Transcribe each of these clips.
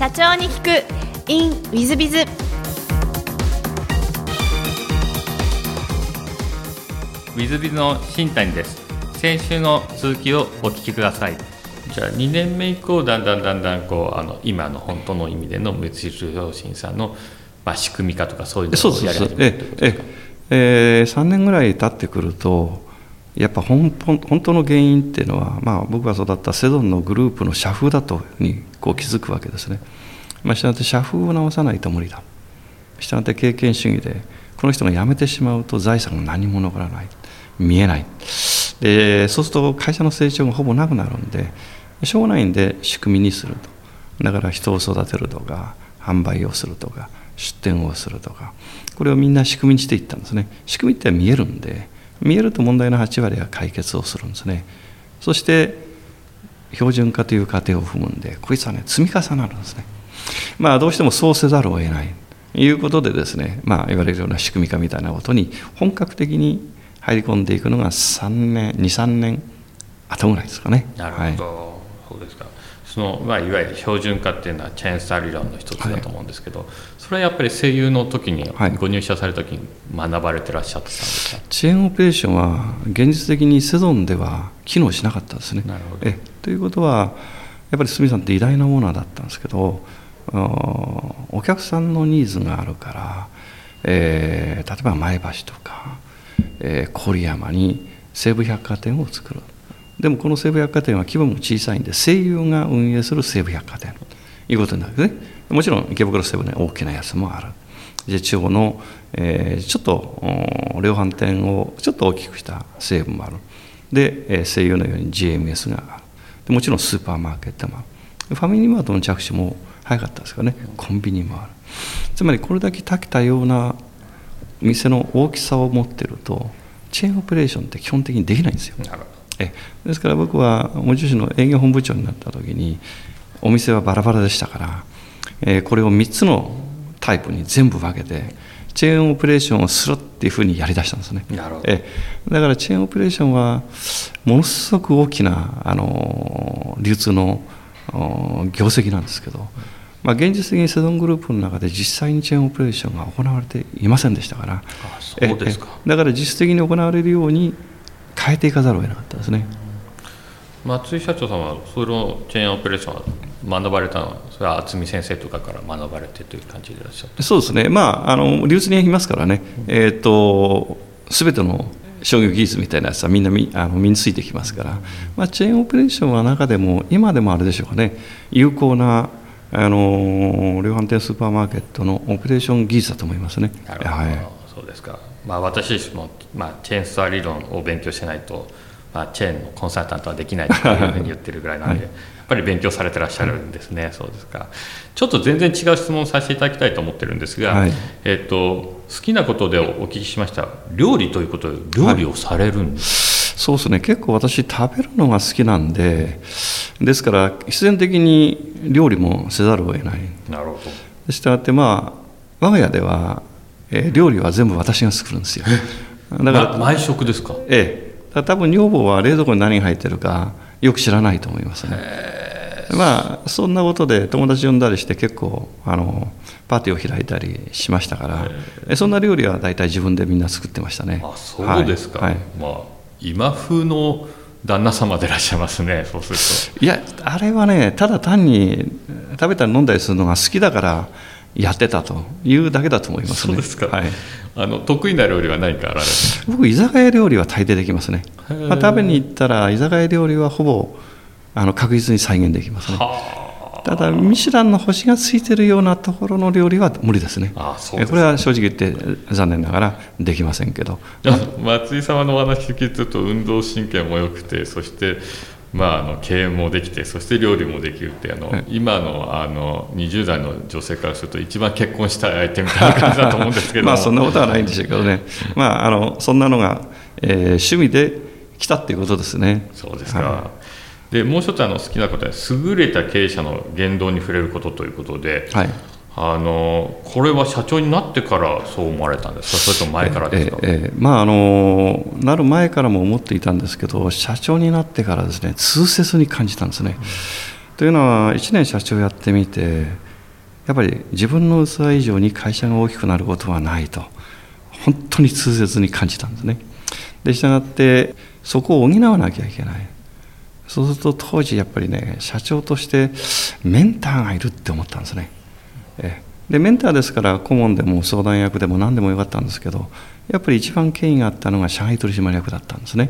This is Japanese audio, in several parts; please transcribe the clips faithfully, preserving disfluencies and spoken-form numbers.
社長に聞く in WizBiz。 WizBiz の新谷です。先週の続きをお聞きください。じゃあにねんめ以降だんだんだんだんこうあの今の本当の意味での無印良品さんの、まあ、仕組み化とかそういうのをやり始めるということですか。えー、さんねんぐらい経ってくるとやっぱ 本, 本当の原因っていうのは、まあ、僕が育ったセゾンのグループの社風だとにこう気づくわけですね。まあ、したがって社風を直さないと無理だ。したがって経験主義でこの人が辞めてしまうと財産が何も残らない、見えない。でそうすると会社の成長がほぼなくなるんで将来で仕組みにすると。だから人を育てるとか販売をするとか出店をするとか、これをみんな仕組みにしていったんですね。仕組みって見えるんで、見えると問題のはち割が解決をするんですね。そして標準化という過程を踏むんで、こいつはね積み重なるんですね。まあどうしてもそうせざるを得ないということでですね、まあいわれるような仕組み化みたいなことに本格的に入り込んでいくのがさんねん、にさんねん後ぐらいですかね。なるほど、はい、そうですか。そのまあ、いわゆる標準化っていうのはチェーンスター理論の一つだと思うんですけど、はい、それはやっぱり西友の時に、はい、ご入社された時に学ばれてらっしゃったんですか。チェーンオペレーションは現実的にセゾンでは機能しなかったですね。なるほど。えということはやっぱり住さんって偉大なオーナーだったんですけど、お客さんのニーズがあるから、えー、例えば前橋とか、えー、郡山に西武百貨店を作る。でもこの西武百貨店は規模も小さいんで西友が運営する西武百貨店ということになるんですね。もちろん池袋西武の大きなやつもある。で地方の、えー、ちょっと量販店をちょっと大きくした西武もある。で西友のように ジーエムエス がある。でもちろんスーパーマーケットもある。ファミリーマートの着手も早かったですからね。コンビニもある。つまりこれだけ多岐多様な店の大きさを持っているとチェーンオペレーションって基本的にできないんですよ。なるほど。ですから僕は無印の営業本部長になった時にお店はバラバラでしたから、えー、これをみっつのタイプに全部分けてチェーンオペレーションをするっていうふうにやりだしたんですね。なるほど。えだからチェーンオペレーションはものすごく大きなあの流通の業績なんですけど、まあ、現実的にセゾングループの中で実際にチェーンオペレーションが行われていませんでしたから。ああ、そうですか。だから実質的に行われるように変えていかざるを得なかったですね。松井社長さんはそのチェーンオペレーションを学ばれたのは、それは渥美先生とかから学ばれてという感じでいらっしゃった。そうですね、まあ、あの流通にいますからね、えーと、全ての商業技術みたいなやつはみんなみあの身についてきますから、まあ、チェーンオペレーションは中でも今でもあれでしょうかね、有効なあの量販店スーパーマーケットのオペレーション技術だと思いますね。なるほど、はい、そうですか。まあ、私自身も、まあ、チェーンストア理論を勉強してないと、まあ、チェーンのコンサルタントはできないというふうに言ってるぐらいなんで、はい、やっぱり勉強されてらっしゃるんですね、はい、そうですか。ちょっと全然違う質問をさせていただきたいと思ってるんですが、はい、えー、と好きなことでお聞きしました料理ということで料理をされるんです、はい、そうですね。結構私食べるのが好きなんで、ですから必然的に料理もせざるを得ない。なるほど。したがって、まあ、我が家では料理は全部私が作るんですよ。だから毎食ですか。ええ、だから多分女房は冷蔵庫に何が入ってるかよく知らないと思いますね。まあそんなことで友達呼んだりして結構あのパーティーを開いたりしましたから、そんな料理は大体自分でみんな作ってましたね。あ、そうですか、はいはい。まあ、今風の旦那様でいらっしゃいますね。そうするといやあれはね、ただ単に食べたり飲んだりするのが好きだからやってたというだけだと思いますね。そうですか、はい、あの得意な料理は何かあられますか。僕居酒屋料理は大抵できますね、まあ、食べに行ったら居酒屋料理はほぼあの確実に再現できますね。ただミシュランの星がついているようなところの料理は無理ですね。ああ、そうですか。これは正直言って残念ながらできませんけど。松井様のお話聞いてると運動神経も良くて、そしてまあ、あの経営もできて、そして料理もできるって、あの、はい、今 の, あのにじゅう代の女性からすると一番結婚したい相手みたいな感じだと思うんですけどまあそんなことはないんでしょうけどねまああのそんなのが、えー、趣味で来たっていうことですね。そうですか、はい、でもう一つあの好きなことは優れた経営者の言動に触れることということで、はい、あのこれは社長になってからそう思われたんですか、それとも前からですか。ええええ、まあ、あのなる前からも思っていたんですけど、社長になってからですね、痛切に感じたんですね、うん、というのはいちねん社長やってみて、やっぱり自分の器以上に会社が大きくなることはないと本当に痛切に感じたんですね。でしたがってそこを補わなきゃいけない。そうすると当時やっぱりね、社長としてメンターがいるって思ったんですね。でメンターですから顧問でも相談役でも何でもよかったんですけど、やっぱり一番権威があったのが社外取締役だったんですね。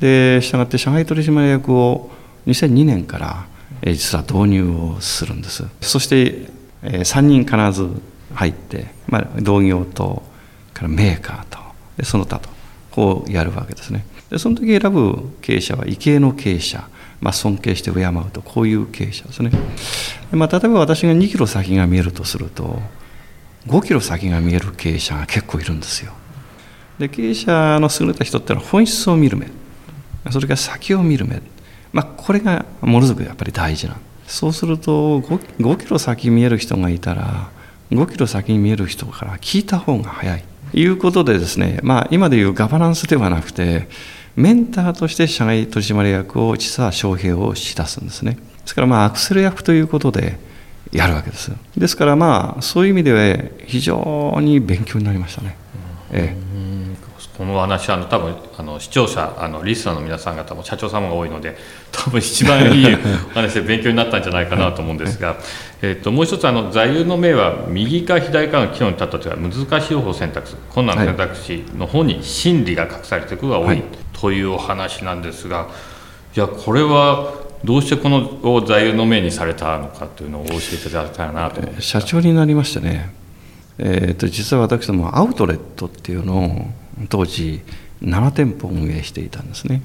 でしたがって社外取締役をにせんにねんから実は導入をするんです。そしてさんにん必ず入って、まあ、同業とからメーカーとでその他とこうやるわけですね。でその時選ぶ経営者は異形の経営者、まあ、尊敬して敬うとこういう経営者ですね。で、まあ、例えば私がにキロ先が見えるとするとごキロ先が見える経営者が結構いるんですよ。で経営者の優れた人ってのは本質を見る目、それから先を見る目、まあ、これがものすごくやっぱり大事なんです。そうすると ごキロ先見える人がいたらごキロ先に見える人から聞いた方が早いということでですね、まあ、今でいうガバナンスではなくてメンターとして社外取締役を実は招聘をしだすんですね。ですからまあアクセル役ということでやるわけです。ですからまあそういう意味で非常に勉強になりましたね。ええ、この話は多分あの視聴者あのリスナーの皆さん方も社長様が多いので多分一番いいお話で勉強になったんじゃないかなと思うんですがえともう一つあの座右の銘は右か左かの岐路に立ったというのは難しい方を選択する困難な選択肢の方に真理が隠されていることが多いというお話なんですが、いやこれはどうしてこのを座右の銘にされたのかというのを教えていただきたいなと思います。社長になりましてね、えー、と実は私どもアウトレットっていうのを当時ななてんぽ運営していたんですね。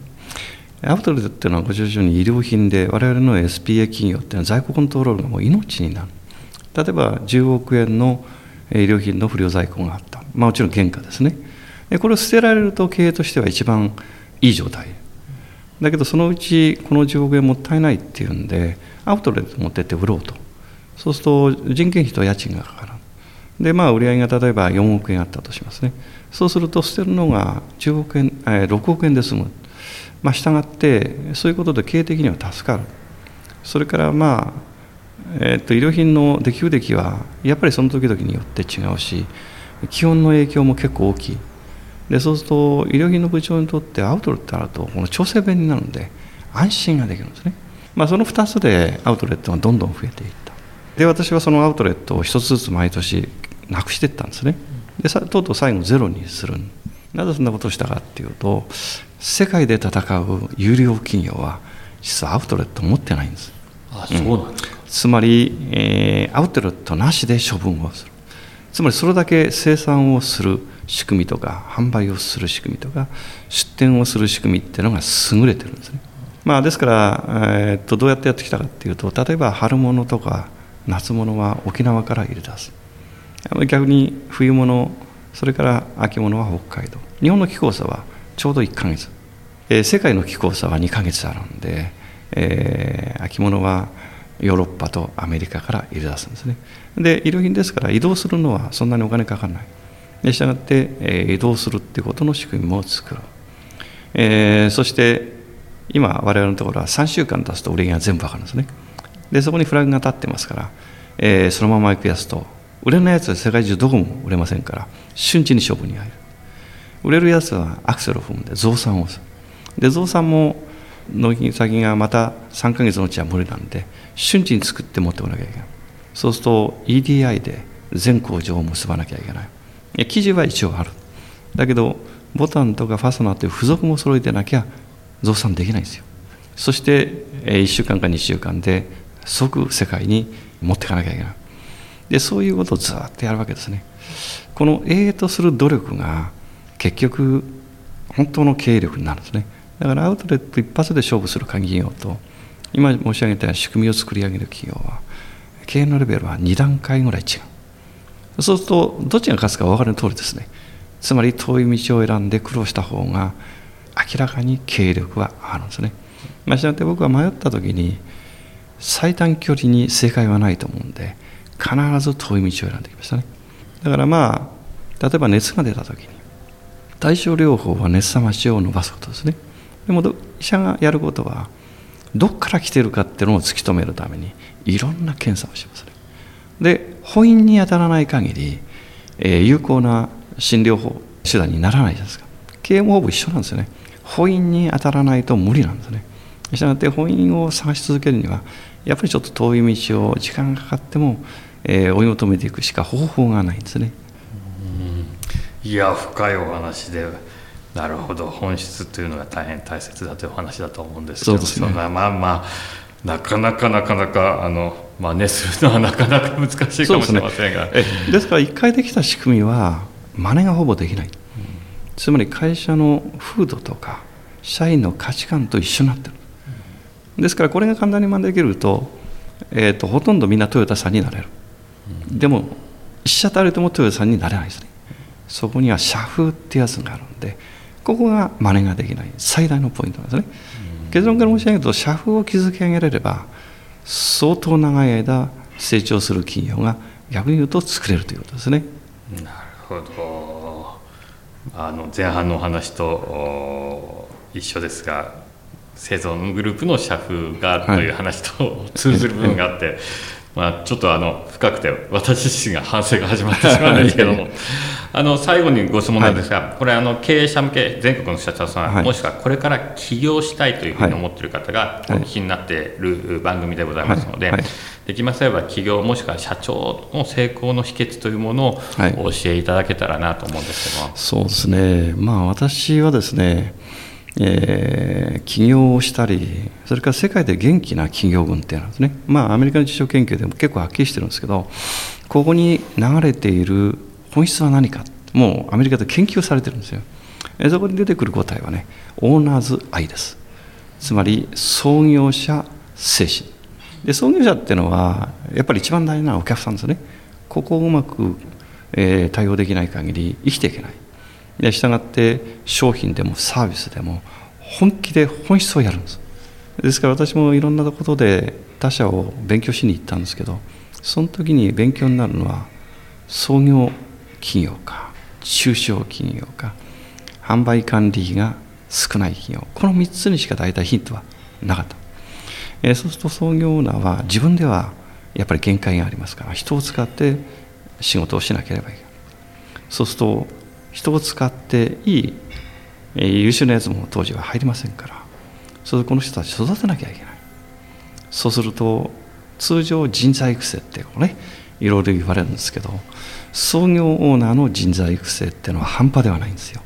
アウトレットっていうのはご承知のように衣料品で我々の エスピーエー 企業っていうのは在庫コントロールがもう命になる。例えばじゅうおくえんの衣料品の不良在庫があった、まあ、もちろん原価ですね。でこれを捨てられると経営としては一番いい状態だけど、そのうちこのじゅうおくえんもったいないっていうんでアウトレット持ってって売ろうと。そうすると人件費と家賃がかかる。でまあ、売り上げが例えばよんおくえんあったとしますね。そうすると捨てるのがじゅうおくえん、えー、ろくおくえんで済む、まあ、従ってそういうことで経営的には助かる。それからまあ、えー、っと衣料品の出来不出来はやっぱりその時々によって違うし、気温の影響も結構大きい。でそうすると衣料品の部長にとってアウトレットあるとこの調整弁になるので安心ができるんですね。まあ、そのふたつでアウトレットがどんどん増えていった。で私はそのアウトレットを一つずつ毎年なくしていったんですね。でさとうとう最後ゼロにする。なぜそんなことをしたかっていうと、世界で戦う優良企業は実はアウトレットを持ってないんです。あ、そうなんですか。うん、つまり、えー、アウトレットなしで処分をする。つまりそれだけ生産をする仕組みとか販売をする仕組みとか出店をする仕組みっていうのが優れてるんですね。まあ、ですから、えー、っとどうやってやってきたかっていうと、例えば春物とか夏物は沖縄から入れ出す。逆に冬物、それから秋物は北海道。日本の気候差はちょうどいっかげつ、えー、世界の気候差はにかげつあるんで、えー、秋物はヨーロッパとアメリカから入れ出すんですね。で衣料品ですから移動するのはそんなにお金かからない。でしたがって、えー、移動するっていうことの仕組みも作る、えー、そして今我々のところはさんしゅうかん経つと売り上げが全部わかるんですね。でそこにフラグが立ってますから、えー、そのまま行くやつと売れないやつは世界中どこも売れませんから瞬時に処分に入る。売れるやつはアクセルを踏んで増産をする。で増産も納品先がまたさんかげつのうちは無理なんで瞬時に作って持ってこなきゃいけない。そうすると イーディーアイ で全工場を結ばなきゃいけない。いや記事は一応ある。だけどボタンとかファスナーという付属も揃えてなきゃ増産できないんですよ。そしていっしゅうかんかにしゅうかんで即世界に持っていかなきゃいけない。でそういうことをずっとやるわけですね。この永遠とする努力が結局本当の経営力になるんですね。だからアウトレット一発で勝負する企業と今申し上げた仕組みを作り上げる企業は経営のレベルはにだんかいぐらい違う。そうするとどっちが勝つかお分かりの通りですね。つまり遠い道を選んで苦労した方が明らかに経営力はあるんですね。まあ、しなって僕は迷った時に最短距離に正解はないと思うんで必ず遠い道を選んできましたね。だからまあ例えば熱が出た時に対症療法は熱冷ましを伸ばすことですね。でも医者がやることはどっから来てるかっていうのを突き止めるためにいろんな検査をしますね。で、保因に当たらない限り、えー、有効な診療法手段にならないじゃないですか。 ケーエムオー も一緒なんですよね。保因に当たらないと無理なんですね。したがって保因を探し続けるにはやっぱりちょっと遠い道を時間がかかっても、えー、追い求めていくしか方法がないんですね。うん、いや深いお話で、なるほど、本質というのが大変大切だというお話だと思うんですけど、そうですね、そんなまあまあなかなかなかなかあの真似するのはなかなか難しいかもしれませんが、そうですね、えですから一回できた仕組みは真似がほぼできない、うん、つまり会社の風土とか社員の価値観と一緒になってる。ですからこれが簡単に真似できると、えーと、ほとんどみんなトヨタさんになれる。でも一社たりともトヨタさんになれないですね。そこには社風ってやつがあるんで、ここが真似ができない最大のポイントなんですね。結論から申し上げると、社風を築き上げられれば相当長い間成長する企業が逆に言うと作れるということですね。なるほど。あの前半のお話と一緒ですが、製造のグループの社風があるという話と通ずる部分があって、はい、まあ、ちょっとあの深くて私自身が反省が始まってしまうんですけどもあの最後にご質問なんですが、はい、これあの経営者向け全国の社長さん、はい、もしくはこれから起業したいというふうに思っている方がお聞きになっている番組でございますので、はいはい、できませれば起業もしくは社長の成功の秘訣というものをお教えいただけたらなと思うんですけども、はい、そうですね、まあ、私はですね、えー、起業をしたり、それから世界で元気な企業群ってなんですね、まあ、アメリカの実証研究でも結構はっきりしてるんですけど、ここに流れている本質は何か、もうアメリカで研究されてるんですよ。えそこに出てくる答えはね、オーナーズ愛です。つまり創業者精神で、創業者っていうのはやっぱり一番大事なのはお客さんですね。ここをうまく、えー、対応できない限り生きていけない。したがって商品でもサービスでも本気で本質をやるんです。ですから私もいろんなことで他社を勉強しに行ったんですけど、その時に勉強になるのは創業企業か中小企業か販売管理が少ない企業、このみっつにしか大体ヒントはなかった。えー、そうすると創業オーナーは自分ではやっぱり限界がありますから、人を使って仕事をしなければいけない。そうすると人を使っていい、えー、優秀なやつも当時は入りませんから、それでこの人たち育てなきゃいけない。そうすると通常人材育成ってこうね、いろいろ言われるんですけど、創業オーナーの人材育成っていうのは半端ではないんですよ。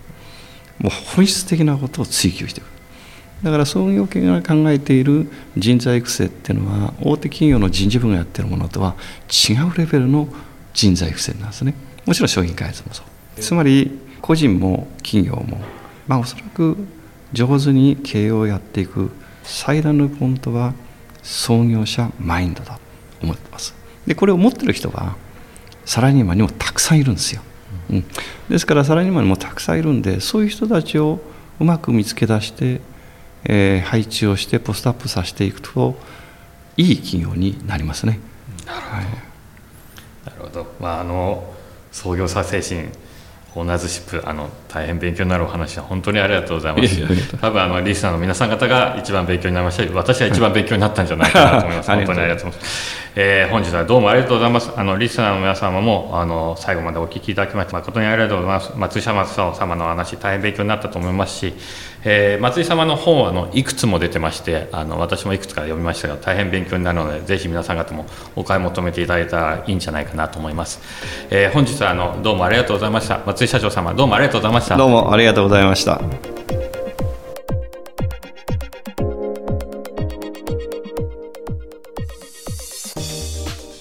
もう本質的なことを追求していく。だから創業系が考えている人材育成っていうのは大手企業の人事部がやっているものとは違うレベルの人材育成なんですね。もちろん商品開発もそう。つまり個人も企業も、まあ、おそらく上手に経営をやっていく最大のポイントは創業者マインドだと思ってます。でこれを持っている人はサラリーマンにもたくさんいるんですよ。うん、ですからサラリーマンにもたくさんいるんで、そういう人たちをうまく見つけ出して、えー、配置をしてポストアップさせていくといい企業になりますね。なるほど、はい、なるほど。まあ、あの創業者精神オーナーズシップ、あの大変勉強になるお話は本当にありがとうございます。多分あのリスナーの皆さん方が一番勉強になりましたし、私は一番勉強になったんじゃないかなと思います本当にありがとうございます、えー、本日はどうもありがとうございます。あのリスナーの皆様もあの最後までお聞きいただきまして誠にありがとうございます。松井様の話大変勉強になったと思いますし、えー、松井様の本はあのいくつも出てまして、あの私もいくつか読みましたが大変勉強になるので、ぜひ皆さん方もお買い求めていただいたらいいんじゃないかなと思います。えー、本日はあのどうもありがとうございました。松井社長様どうもありがとうございました。どうもありがとうございました。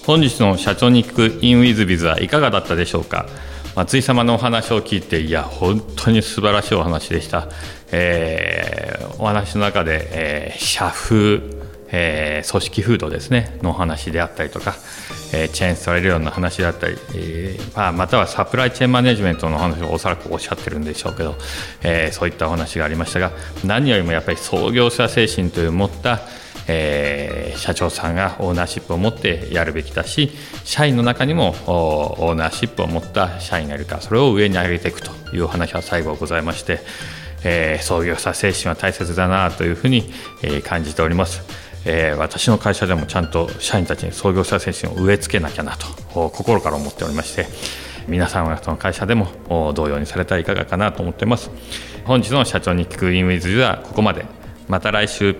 本日の社長に聞く in WizBiz はいかがだったでしょうか。松井様のお話を聞いて、いや本当に素晴らしいお話でした。えー、お話の中で、えー、社風、えー、組織風土ですねのお話であったりとか、えー、チェーンされるような話だったり、えーまあ、またはサプライチェーンマネジメントの話をおそらくおっしゃってるんでしょうけど、えー、そういったお話がありましたが、何よりもやっぱり創業者精神という持った、えー、社長さんがオーナーシップを持ってやるべきだし、社員の中にもオーナーシップを持った社員がいるか、それを上に上げていくというお話は最後ございまして、えー、創業者精神は大切だなというふうに感じております。えー、私の会社でもちゃんと社員たちに創業者精神を植え付けなきゃなと心から思っておりまして、皆さんはその会社でも同様にされたらいかがかなと思っています。本日の社長に聞くインウィズはここまで。また来週。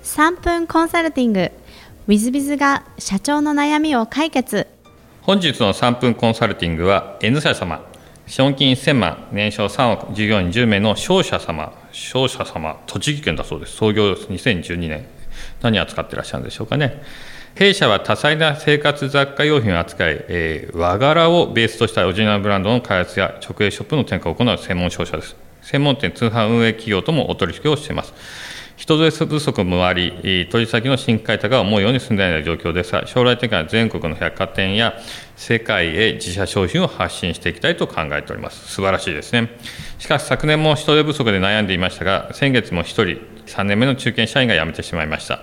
さんぷんコンサルティング、WizBizが社長の悩みを解決。本日のさんぷんコンサルティングは N 社様、資本金せんまん、年商さんおく、従業員じゅうめいの商社様、商社様、栃木県だそうです。創業にせんじゅうにねん、何を扱っていらっしゃるんでしょうかね。弊社は多彩な生活雑貨用品を扱い、えー、和柄をベースとしたオリジナルブランドの開発や直営ショップの展開を行う専門商社です。専門店、通販運営企業ともお取引をしています。人手不足もあり、取引先の新開拓が思うように進んでいない状況ですが、将来的には全国の百貨店や世界へ自社商品を発信していきたいと考えております。素晴らしいですね。しかし昨年も人手不足で悩んでいましたが、先月もひとり、さんねんめの中堅社員が辞めてしまいました。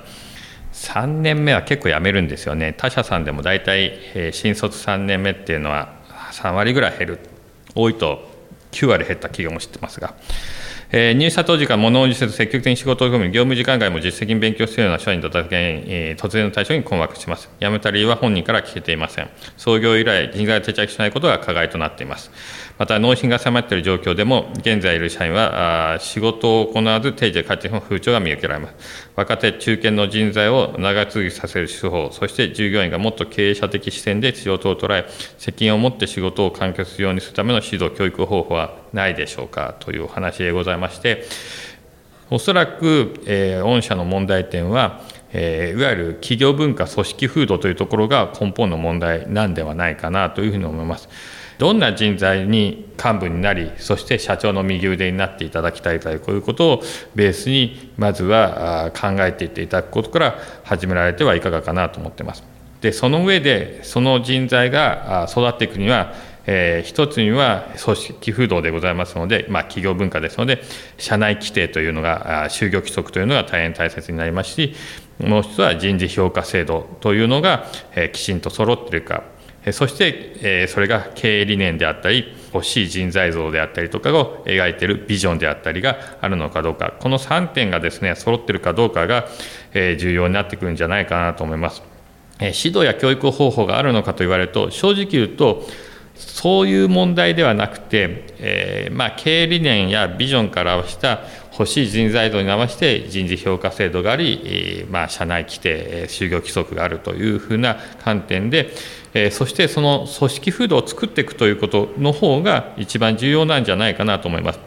さんねんめは結構辞めるんですよね。他社さんでもだいたい新卒さんねんめっていうのはさんわりぐらい減る。多いときゅうわり減った企業も知ってますが、えー、入社当時から物を辞せず積極的に仕事を組み、業務時間外も実績に勉強しているような社員だっただけに、えー、突然の対象に困惑します。辞めた理由は本人から聞けていません。創業以来人材が定着しないことが課題となっています。また納品が迫っている状況でも、現在いる社員は仕事を行わず定時で帰っている風潮が見受けられます。若手中堅の人材を長続きさせる手法、そして従業員がもっと経営者的視点で仕事を捉え、責任を持って仕事を完結するようにするための指導教育方法はないでしょうか、というお話でございまして、おそらく、えー、御社の問題点は、えー、いわゆる企業文化組織風土というところが根本の問題なんではないかなというふうに思います。どんな人材に幹部になり、そして社長の右腕になっていただきたいということをベースに、まずは考えていっていただくことから始められてはいかがかなと思っています。で、その上でその人材が育っていくには、えー、一つには組織風土でございますので、まあ、企業文化ですので、社内規定というのが、就業規則というのが大変大切になりますし、もう一つは人事評価制度というのが、えー、きちんと揃っているか、そして、えー、それが経営理念であったり、欲しい人材像であったりとかを描いているビジョンであったりがあるのかどうか、このさんてんがですね、揃っているかどうかが、えー、重要になってくるんじゃないかなと思います。えー、指導や教育方法があるのかと言われると、正直言うと、そういう問題ではなくて、えーまあ、経営理念やビジョンから合わせた欲しい人材像に合わせて人事評価制度があり、えーまあ、社内規定、就業規則があるというふうな観点で、えー、そしてその組織風土を作っていくということの方が一番重要なんじゃないかなと思います。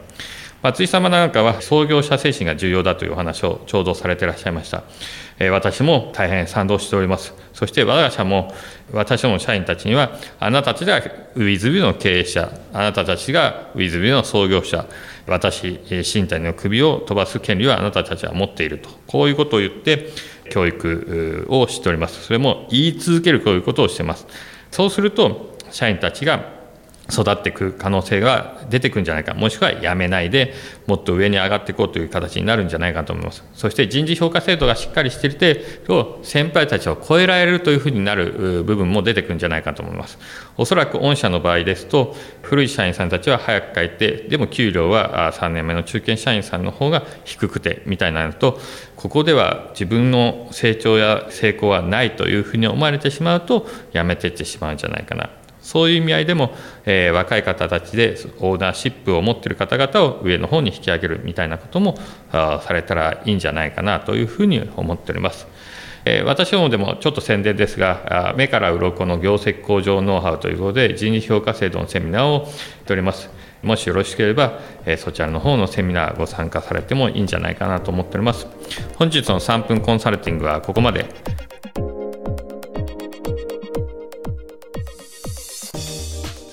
松井様なんかは創業者精神が重要だというお話をちょうどされていらっしゃいました。私も大変賛同しております。そして我が社も、私の社員たちには、あなたたちがWizBizの経営者、あなたたちがWizBizの創業者、私、新谷の首を飛ばす権利はあなたたちは持っていると、こういうことを言って教育をしております。それも言い続けるということをしています。そうすると、社員たちが育っていく可能性が出てくるんじゃないか、もしくはやめないでもっと上に上がっていこうという形になるんじゃないかと思います。そして人事評価制度がしっかりしていて、先輩たちを超えられるというふうになる部分も出てくるんじゃないかと思います。おそらく御社の場合ですと、古い社員さんたちは早く帰って、でも給料はさんねんめの中堅社員さんの方が低くてみたいなのと、ここでは自分の成長や成功はないというふうに思われてしまうと、やめていってしまうんじゃないかな。そういう意味合いでも、えー、若い方たちでオーナーシップを持っている方々を上の方に引き上げるみたいなこともされたらいいんじゃないかなというふうに思っております。えー、私どもでもちょっと宣伝ですが、目から鱗の業績向上ノウハウということで、人事評価制度のセミナーをしております。もしよろしければ、えー、そちらの方のセミナーご参加されてもいいんじゃないかなと思っております。本日のさんぷんコンサルティングはここまで。